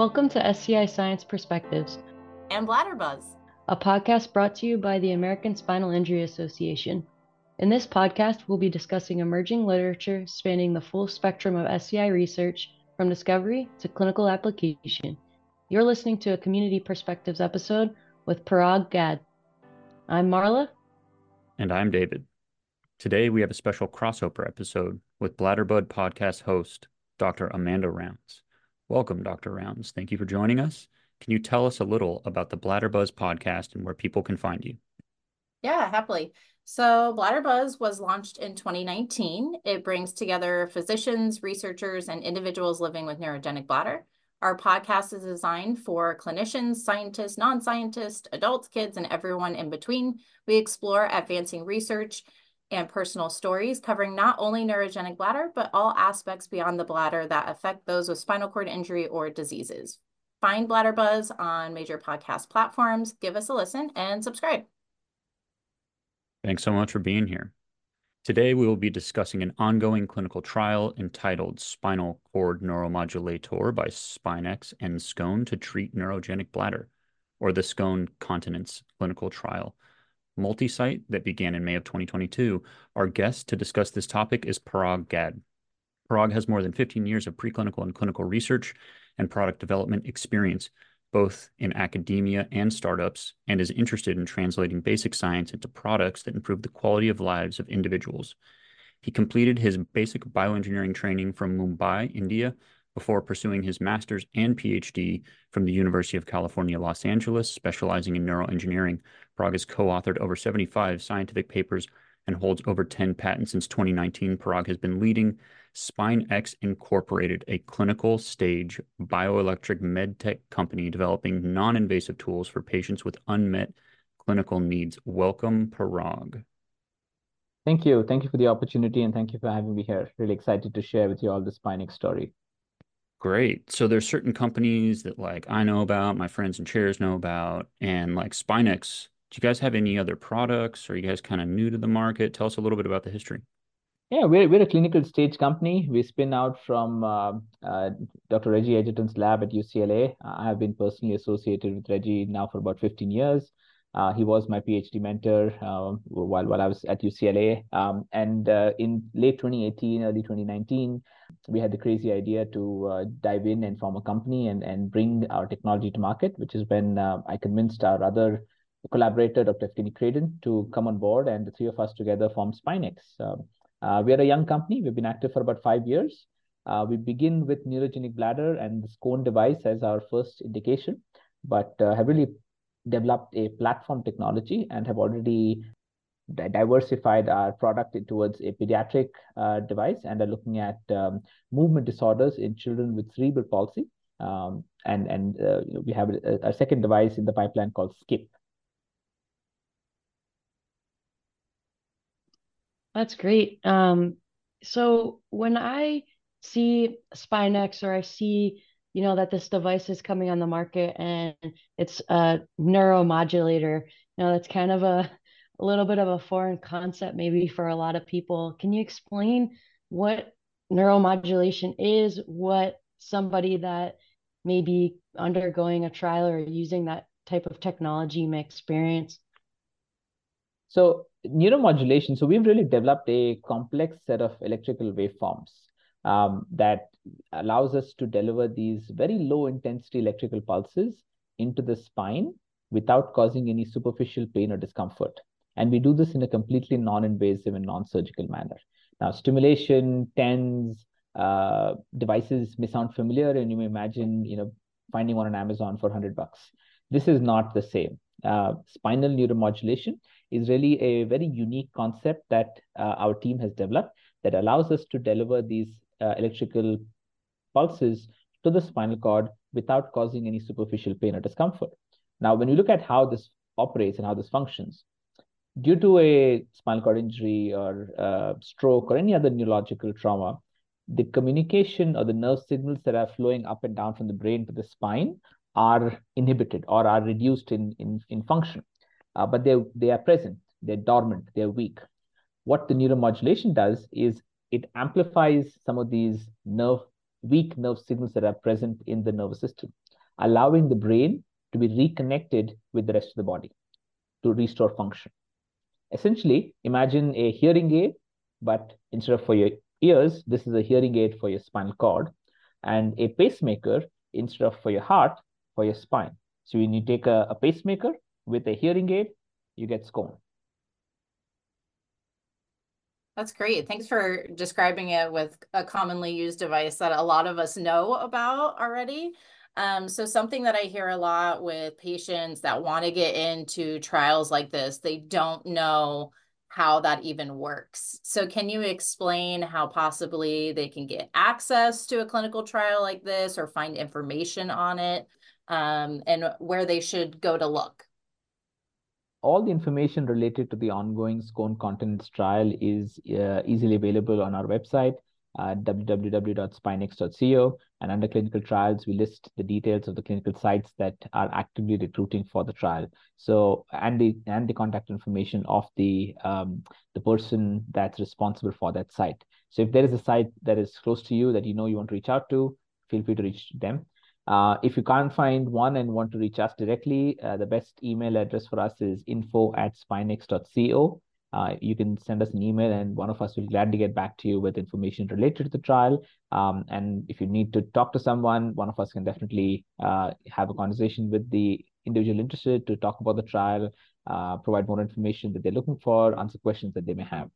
Welcome to SCI Science Perspectives and BladderBuzz, a podcast brought to you by the American Spinal Injury Association. In this podcast, we'll be discussing emerging literature spanning the full spectrum of SCI research, from discovery to clinical application. You're listening to a Community Perspectives episode with Parag Gad. I'm Marla. And I'm David. Today, we have a special crossover episode with BladderBuzz podcast host, Dr. Amanda Rounds. Welcome, Dr. Rounds. Thank you for joining us. Can you tell us a little about the BladderBuzz podcast and where people can find you? Yeah, happily. So BladderBuzz was launched in 2019. It brings together physicians, researchers, and individuals living with neurogenic bladder. Our podcast is designed for clinicians, scientists, non-scientists, adults, kids, and everyone in between. We explore advancing research and personal stories covering not only neurogenic bladder, but all aspects beyond the bladder that affect those with spinal cord injury or diseases. Find BladderBuzz on major podcast platforms, give us a listen, and subscribe. Thanks so much for being here. Today, we will be discussing an ongoing clinical trial entitled Spinal Cord Neuromodulator by SpineX and SCONE to treat neurogenic bladder, or the SCONE-Continence clinical trial. Multi-site that began in May of 2022. Our guest to discuss this topic is Parag Gad. Parag has more than 15 years of preclinical and clinical research and product development experience, both in academia and startups, and is interested in translating basic science into products that improve the quality of lives of individuals. He completed his basic bioengineering training from Mumbai, India, before pursuing his master's and PhD from the University of California, Los Angeles, specializing in neuroengineering. Parag has co-authored over 75 scientific papers and holds over 10 patents since 2019. Parag has been leading SpineX Incorporated, a clinical stage bioelectric medtech company developing non-invasive tools for patients with unmet clinical needs. Welcome, Parag. Thank you. Thank you for the opportunity, and thank you for having me here. Really excited to share with you all the SpineX story. Great. So there's certain companies that I know about, my friends and chairs know about, and SpineX. Do you guys have any other products? Or are you guys kind of new to the market? Tell us a little bit about the history. Yeah, we're a clinical stage company. We spin out from Dr. Reggie Edgerton's lab at UCLA. I've been personally associated with Reggie now for about 15 years. He was my PhD mentor while I was at UCLA. In late 2018, early 2019, we had the crazy idea to dive in and form a company and bring our technology to market, which is when I convinced our other collaborator, Dr. Anthony Craden, to come on board, and the three of us together formed SpineX. We are a young company. We've been active for about 5 years. We begin with neurogenic bladder and the SCONE device as our first indication, but have really developed a platform technology and have already diversified our product towards a pediatric device, and are looking at movement disorders in children with cerebral palsy. We have a second device in the pipeline called SCIP. That's great. So when I see SpineX, or I see that this device is coming on the market and it's a neuromodulator, that's kind of a little bit of a foreign concept maybe for a lot of people. Can you explain what neuromodulation is, what somebody that may be undergoing a trial or using that type of technology may experience? So neuromodulation, so we've really developed a complex set of electrical waveforms that allows us to deliver these very low intensity electrical pulses into the spine without causing any superficial pain or discomfort. And we do this in a completely non-invasive and non-surgical manner. Now, stimulation, TENS, devices may sound familiar, and you may imagine, finding one on Amazon for $100. This is not the same. Spinal neuromodulation is really a very unique concept that our team has developed that allows us to deliver these electrical pulses to the spinal cord without causing any superficial pain or discomfort. Now, when you look at how this operates and how this functions, due to a spinal cord injury or stroke or any other neurological trauma, the communication or the nerve signals that are flowing up and down from the brain to the spine are inhibited or are reduced in function, but they are present, they're dormant, they're weak. What the neuromodulation does is it amplifies some of these weak nerve signals that are present in the nervous system. allowing the brain to be reconnected with the rest of the body to restore function. Essentially, imagine a hearing aid, but instead of for your ears, this is a hearing aid for your spinal cord, and a pacemaker instead of for your heart, for your spine. So when you take a pacemaker with a hearing aid, you get SCONE. That's great. Thanks for describing it with a commonly used device that a lot of us know about already. So something that I hear a lot with patients that want to get into trials like this, they don't know how that even works. So can you explain how possibly they can get access to a clinical trial like this or find information on it, and where they should go to look? All the information related to the ongoing SCONE-Continence trial is easily available on our website, www.spinex.co, and under clinical trials, we list the details of the clinical sites that are actively recruiting for the trial. So, and the contact information of the person that's responsible for that site. So, if there is a site that is close to you that you know you want to reach out to, feel free to reach them. If you can't find one and want to reach us directly, the best email address for us is info@spinex.co. You can send us an email and one of us will gladly get back to you with information related to the trial. And if you need to talk to someone, one of us can definitely have a conversation with the individual interested to talk about the trial, provide more information that they're looking for, answer questions that they may have.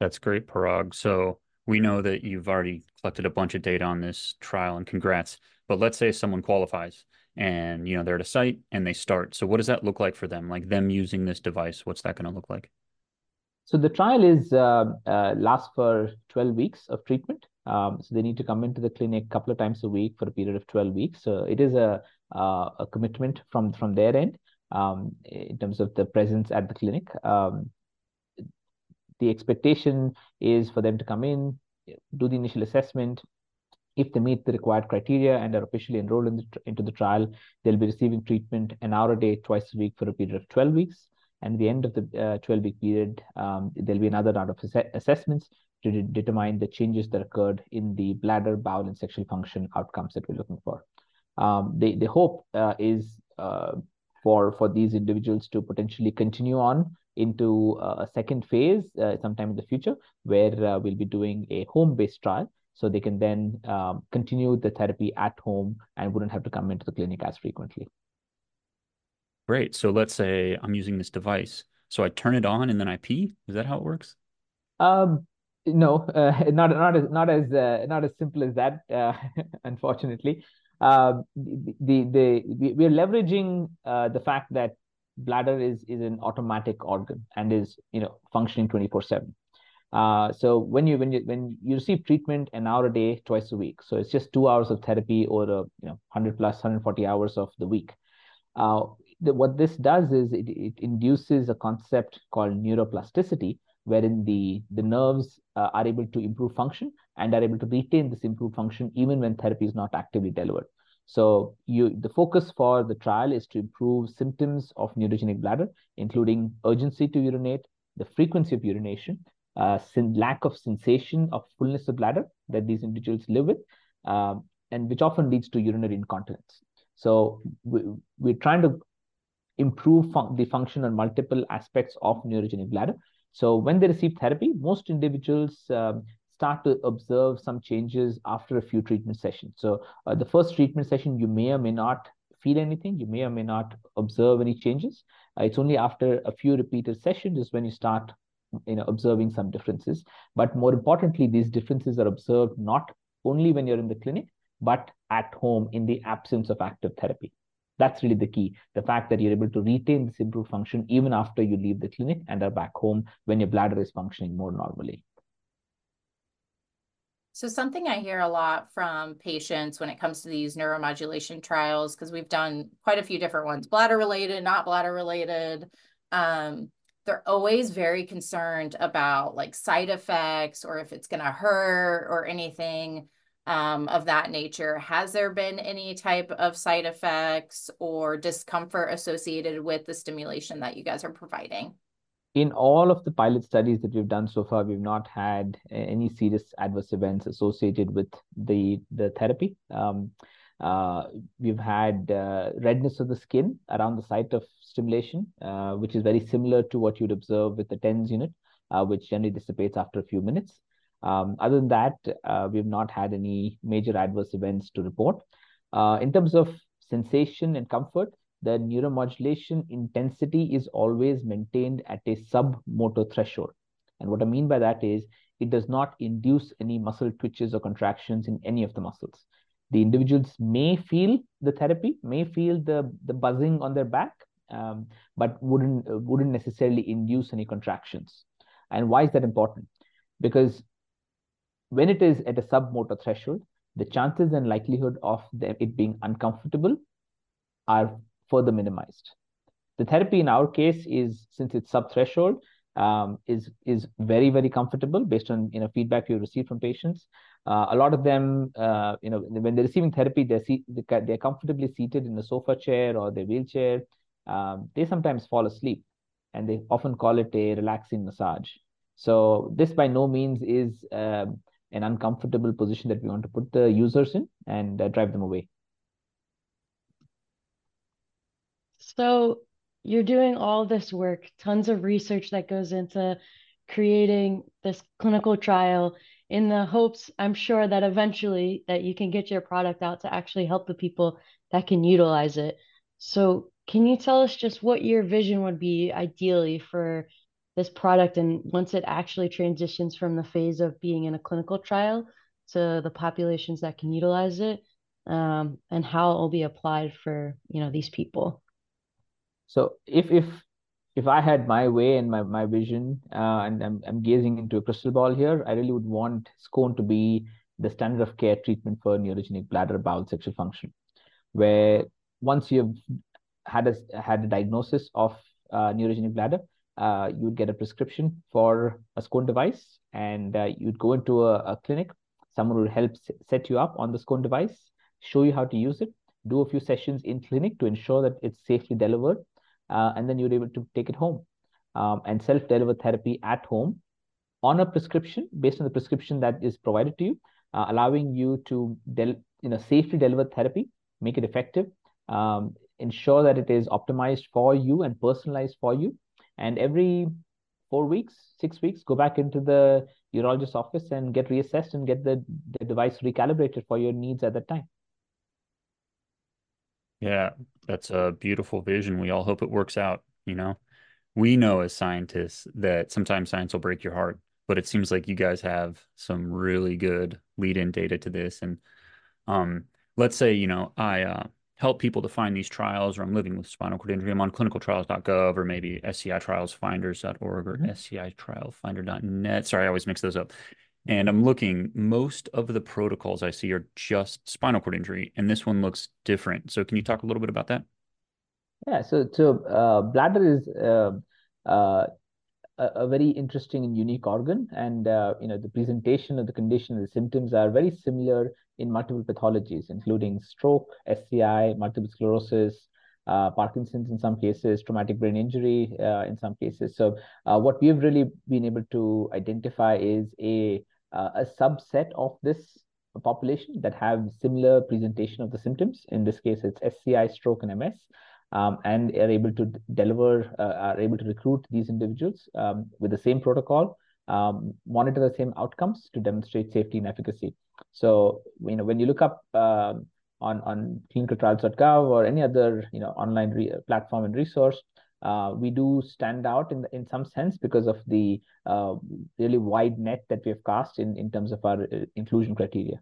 That's great, Parag. So we know that you've already collected a bunch of data on this trial, and congrats, but let's say someone qualifies and, you know, they're at a site and they start. So what does that look like for them? Like them using this device, what's that going to look like? So the trial is lasts for 12 weeks of treatment. So they need to come into the clinic a couple of times a week for a period of 12 weeks. So it is a commitment from their end in terms of the presence at the clinic. The expectation is for them to come in, do the initial assessment. If they meet the required criteria and are officially enrolled in into the trial, they'll be receiving treatment an hour a day, twice a week for a period of 12 weeks. And at the end of the 12-week period, there'll be another round of assessments to determine the changes that occurred in the bladder, bowel, and sexual function outcomes that we're looking for. The hope is for these individuals to potentially continue on into a second phase sometime in the future, where we'll be doing a home-based trial, so they can then continue the therapy at home and wouldn't have to come into the clinic as frequently. Great. So let's say I'm using this device. So I turn it on and then I pee. Is that how it works? No, not as simple as that. Unfortunately, we're leveraging the fact that bladder is an automatic organ and is, you know, functioning 24/7. So when you receive treatment an hour a day, twice a week, so it's just 2 hours of therapy or 100 plus 140 hours of the week. What this does is it induces a concept called neuroplasticity, wherein the nerves are able to improve function and are able to retain this improved function even when therapy is not actively delivered. So the focus for the trial is to improve symptoms of neurogenic bladder, including urgency to urinate, the frequency of urination, lack of sensation of fullness of bladder that these individuals live with, and which often leads to urinary incontinence. So we're trying to improve the function on multiple aspects of neurogenic bladder. So when they receive therapy, most individuals start to observe some changes after a few treatment sessions. So the first treatment session, you may or may not feel anything. You may or may not observe any changes. It's only after a few repeated sessions is when you start observing some differences. But more importantly, these differences are observed not only when you're in the clinic, but at home in the absence of active therapy. That's really the key. The fact that you're able to retain this improved function even after you leave the clinic and are back home when your bladder is functioning more normally. So something I hear a lot from patients when it comes to these neuromodulation trials, because we've done quite a few different ones, bladder related, not bladder related, they're always very concerned about like side effects or if it's going to hurt or anything of that nature. Has there been any type of side effects or discomfort associated with the stimulation that you guys are providing? In all of the pilot studies that we've done so far, we've not had any serious adverse events associated with the therapy. We've had redness of the skin around the site of stimulation, which is very similar to what you'd observe with the TENS unit, which generally dissipates after a few minutes. Other than that, we've not had any major adverse events to report. In terms of sensation and comfort, the neuromodulation intensity is always maintained at a submotor threshold. And what I mean by that is it does not induce any muscle twitches or contractions in any of the muscles. The individuals may feel the therapy, may feel the buzzing on their back, but wouldn't necessarily induce any contractions. And why is that important? Because when it is at a submotor threshold, the chances and likelihood of it being uncomfortable are further minimized. The therapy in our case is, since it's sub-threshold, is very, very comfortable based on feedback we receive from patients. A lot of them, when they're receiving therapy, they're comfortably seated in a sofa chair or their wheelchair. They sometimes fall asleep, and they often call it a relaxing massage. So this by no means is an uncomfortable position that we want to put the users in and drive them away. So you're doing all this work, tons of research that goes into creating this clinical trial in the hopes, I'm sure, that eventually that you can get your product out to actually help the people that can utilize it. So can you tell us just what your vision would be ideally for this product, and once it actually transitions from the phase of being in a clinical trial to the populations that can utilize it, and how it will be applied for these people? So if I had my way and my vision, and I'm gazing into a crystal ball here, I really would want SCONE to be the standard of care treatment for neurogenic bladder bowel sexual function, where once you've had a diagnosis of neurogenic bladder, you'd get a prescription for a SCONE device, and you'd go into a clinic. Someone would help set you up on the SCONE device, show you how to use it, do a few sessions in clinic to ensure that it's safely delivered, and then you're able to take it home and self-deliver therapy at home on a prescription, based on the prescription that is provided to you, allowing you to safely deliver therapy, make it effective, ensure that it is optimized for you and personalized for you. And every 4 weeks, 6 weeks, go back into the urologist's office and get reassessed and get the device recalibrated for your needs at that time. Yeah, that's a beautiful vision. We all hope it works out. We know as scientists that sometimes science will break your heart, but it seems like you guys have some really good lead-in data to this. And let's say, I help people to find these trials, or I'm living with spinal cord injury. I'm on clinicaltrials.gov, or maybe scitrialsfinders.org or scitrialfinder.net. Sorry, I always mix those up. And I'm looking, most of the protocols I see are just spinal cord injury, and this one looks different. So can you talk a little bit about that? Yeah, so bladder is a very interesting and unique organ. And, the presentation of the condition and the symptoms are very similar in multiple pathologies, including stroke, SCI, multiple sclerosis, Parkinson's in some cases, traumatic brain injury in some cases. So what we've really been able to identify is a subset of this population that have similar presentation of the symptoms. In this case, it's SCI, stroke, and MS, and are able to recruit these individuals with the same protocol, monitor the same outcomes to demonstrate safety and efficacy. So when you look up on clinicaltrials.gov or any other online platform and resource, we do stand out in some sense because of the really wide net that we have cast in terms of our inclusion criteria.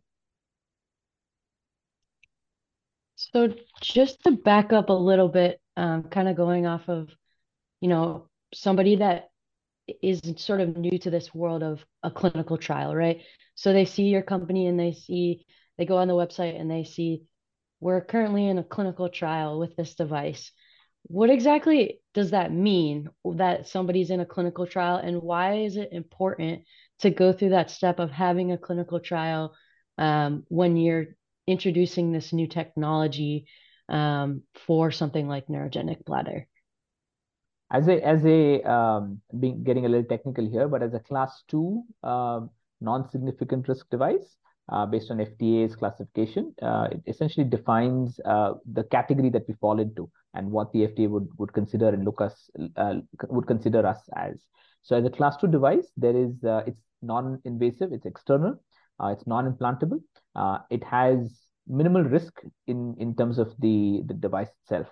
So just to back up a little bit, kind of going off of somebody that is sort of new to this world of a clinical trial, right? So they see your company and they go on the website and they see, we're currently in a clinical trial with this device. What exactly does that mean, that somebody's in a clinical trial, and why is it important to go through that step of having a clinical trial when you're introducing this new technology for something like neurogenic bladder? Getting a little technical here, but as a class 2 non-significant risk device, based on FTA's classification. It essentially defines the category that we fall into and what the FDA would consider and would consider us as. So as a class 2 device, there is it's non-invasive, it's external, it's non-implantable, it has minimal risk in terms of the device itself.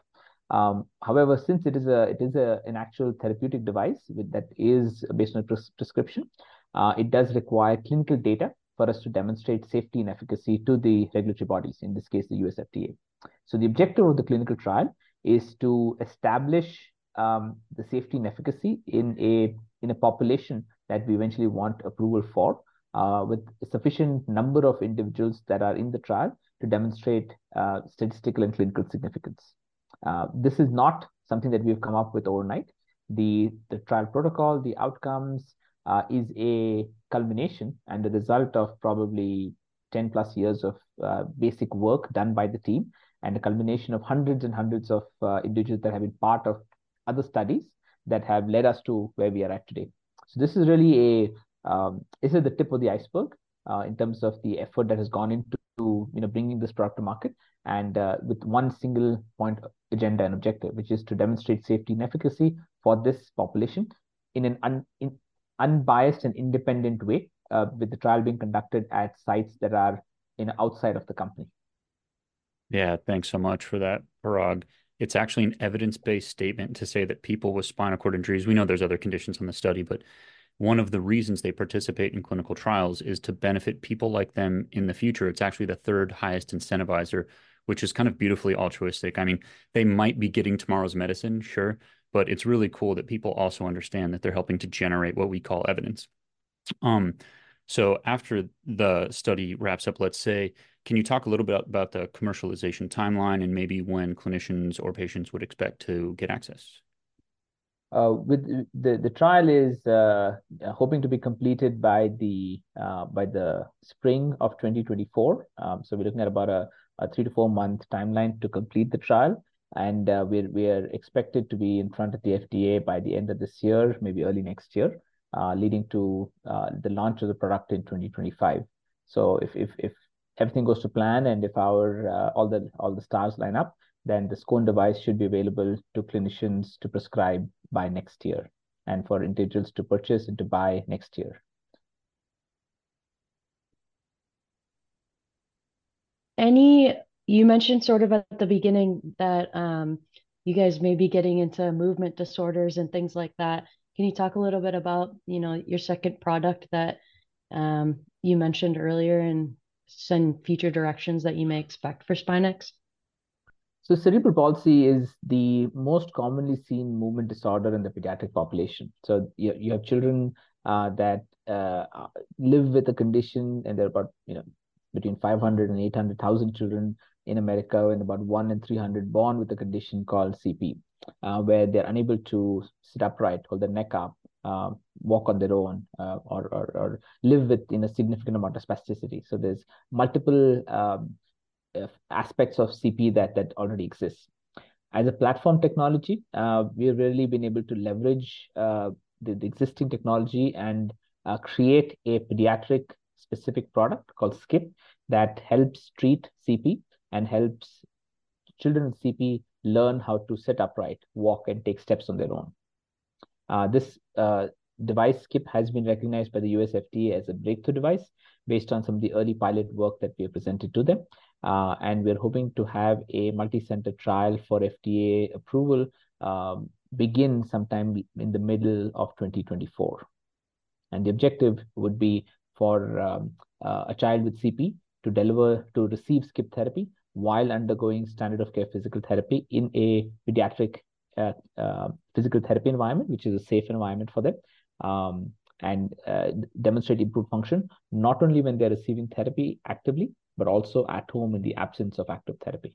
However, since it is an actual therapeutic device that is based on a prescription, it does require clinical data for us to demonstrate safety and efficacy to the regulatory bodies, in this case, the US FDA. So the objective of the clinical trial is to establish the safety and efficacy in a population that we eventually want approval for, with a sufficient number of individuals that are in the trial to demonstrate statistical and clinical significance. This is not something that we've come up with overnight. The trial protocol, the outcomes, is a culmination and the result of probably 10 plus years of basic work done by the team, and a culmination of hundreds and hundreds of individuals that have been part of other studies that have led us to where we are at today. So this is really this is the tip of the iceberg in terms of the effort that has gone into bringing this product to market, and with one single point agenda and objective, which is to demonstrate safety and efficacy for this population in an unbiased and independent way, with the trial being conducted at sites that are outside of the company. Yeah, thanks so much for that, Parag. It's actually an evidence-based statement to say that people with spinal cord injuries, we know there's other conditions on the study, but one of the reasons they participate in clinical trials is to benefit people like them in the future. It's actually the third highest incentivizer, which is kind of beautifully altruistic. I mean, they might be getting tomorrow's medicine, sure, but it's really cool that people also understand that they're helping to generate what we call evidence. So after the study wraps up, let's say, can you talk a little bit about the commercialization timeline and maybe when clinicians or patients would expect to get access? With the trial is hoping to be completed by the spring of 2024. So we're looking at about a 3 to 4 month timeline to complete the trial, and we are expected to be in front of the FDA by the end of this year, maybe early next year, leading to the launch of the product in 2025. So if everything goes to plan and if our all the stars line up, then the SCONE device should be available to clinicians to prescribe by next year, and for individuals to purchase and to buy next year. You mentioned sort of at the beginning that you guys may be getting into movement disorders and things like that. Can you talk a little bit about, your second product that you mentioned earlier and some future directions that you may expect for SpineX? So cerebral palsy is the most commonly seen movement disorder in the pediatric population. So you have children that live with a condition, and there are about, between 500 and 800,000 children in America, and about 1 in 300 born with a condition called CP, where they're unable to sit upright, hold their neck up, walk on their own, or live with a significant amount of spasticity. So there's multiple aspects of CP that already exists. As a platform technology, we've really been able to leverage the existing technology and create a pediatric specific product called SCIP that helps treat CP and helps children with CP learn how to sit upright, walk, and take steps on their own. This device, SCIP, has been recognized by the US FDA as a breakthrough device based on some of the early pilot work that we have presented to them. And we're hoping to have a multi-center trial for FDA approval begin sometime in the middle of 2024. And the objective would be for a child with CP to receive SCIP therapy while undergoing standard of care physical therapy in a pediatric physical therapy environment, which is a safe environment for them, and demonstrate improved function, not only when they're receiving therapy actively, but also at home in the absence of active therapy.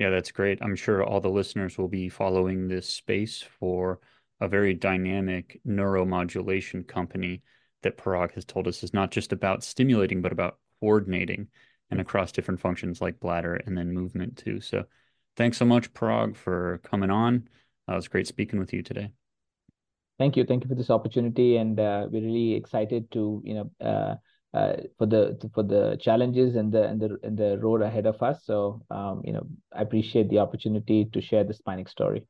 Yeah, that's great. I'm sure all the listeners will be following this space for a very dynamic neuromodulation company that Parag has told us is not just about stimulating, but about coordinating and across different functions like bladder and then movement too. So thanks so much, Parag, for coming on. It was great speaking with you today. Thank you. Thank you for this opportunity. And we're really excited to for the challenges and the road ahead of us. So I appreciate the opportunity to share the SpineX story.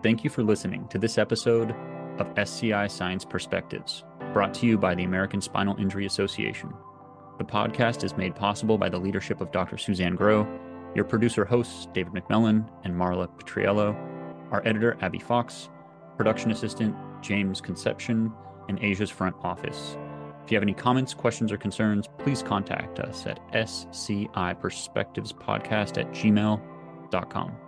Thank you for listening to this episode of SCI Science Perspectives, brought to you by the American Spinal Injury Association. The podcast is made possible by the leadership of Dr. Suzanne Groh. Your producer hosts David McMillan and Marla Petriello. Our editor, Abby Fox. Production assistant, James Conception, and Asia's front office. If you have any comments, questions, or concerns, please contact us at sciperspectivespodcast@gmail.com.